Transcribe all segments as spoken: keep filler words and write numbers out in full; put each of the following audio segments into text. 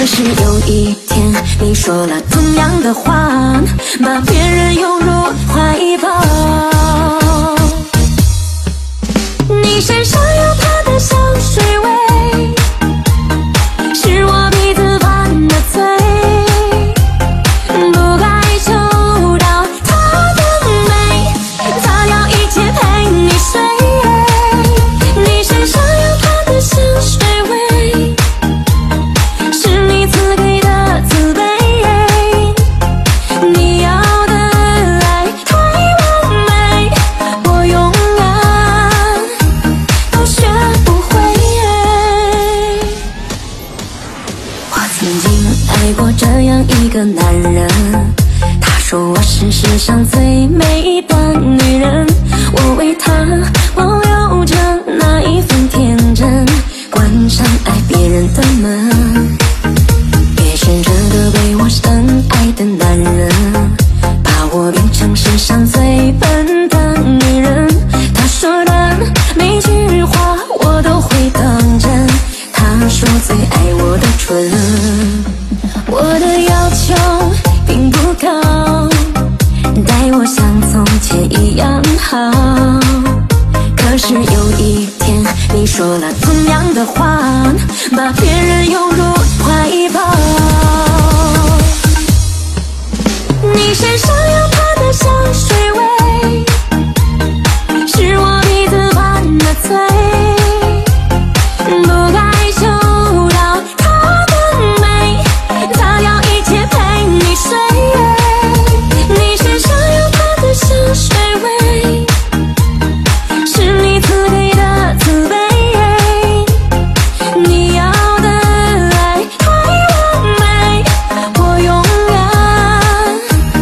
可是有一天你说了同样的话，把别人拥入怀抱。你身上有他的香水味，是我鼻子犯的罪，不该嗅到他的美，擦掉一切陪你睡。你身上有他的香水味，是你赐给的慈悲，你要的爱太完美，我永远都学不会。我曾经爱过这样一个男人，他说我是世上最美的女人，我为他保留着那一份天真，关上爱别人的门。也是这个被我深爱的男人，把我变成世上最笨的女人，他说的每句话我都会当真，他说最爱我的唇。我的要求并不高，待我像从前一样好，可是有一天你说了同样的话，把别人拥入怀抱。你身上有他的香水味，是我鼻子犯的罪，不该嗅到他的美，擦掉一切陪你睡。你身上有他的香水味，是你赐给的慈悲，你要的爱太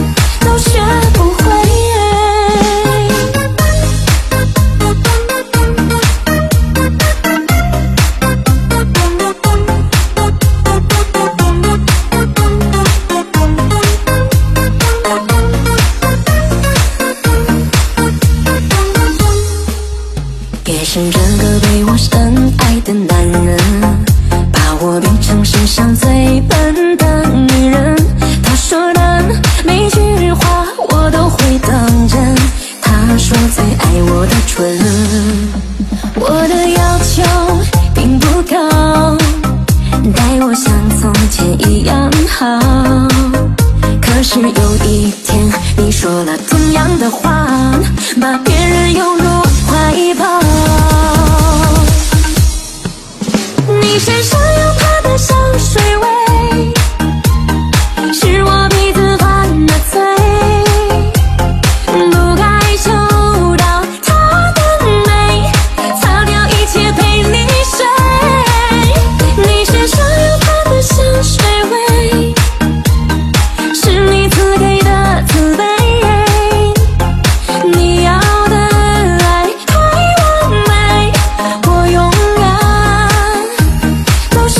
完美，我永远都学不会。也是这个被我深爱的男人，把我变成世上最笨的女人，他说的每句话我都会当真，他说最爱我的唇。我的要求并不高，待我像从前一样好，可是有一天你说了同样的话，把别人拥入怀抱。你身上有他的香水味，是我鼻子犯的罪，不该嗅到他的美，擦掉一切陪你睡。你身上有他的香水味，是你赐给的慈悲，你要的爱太完美，我永远都学。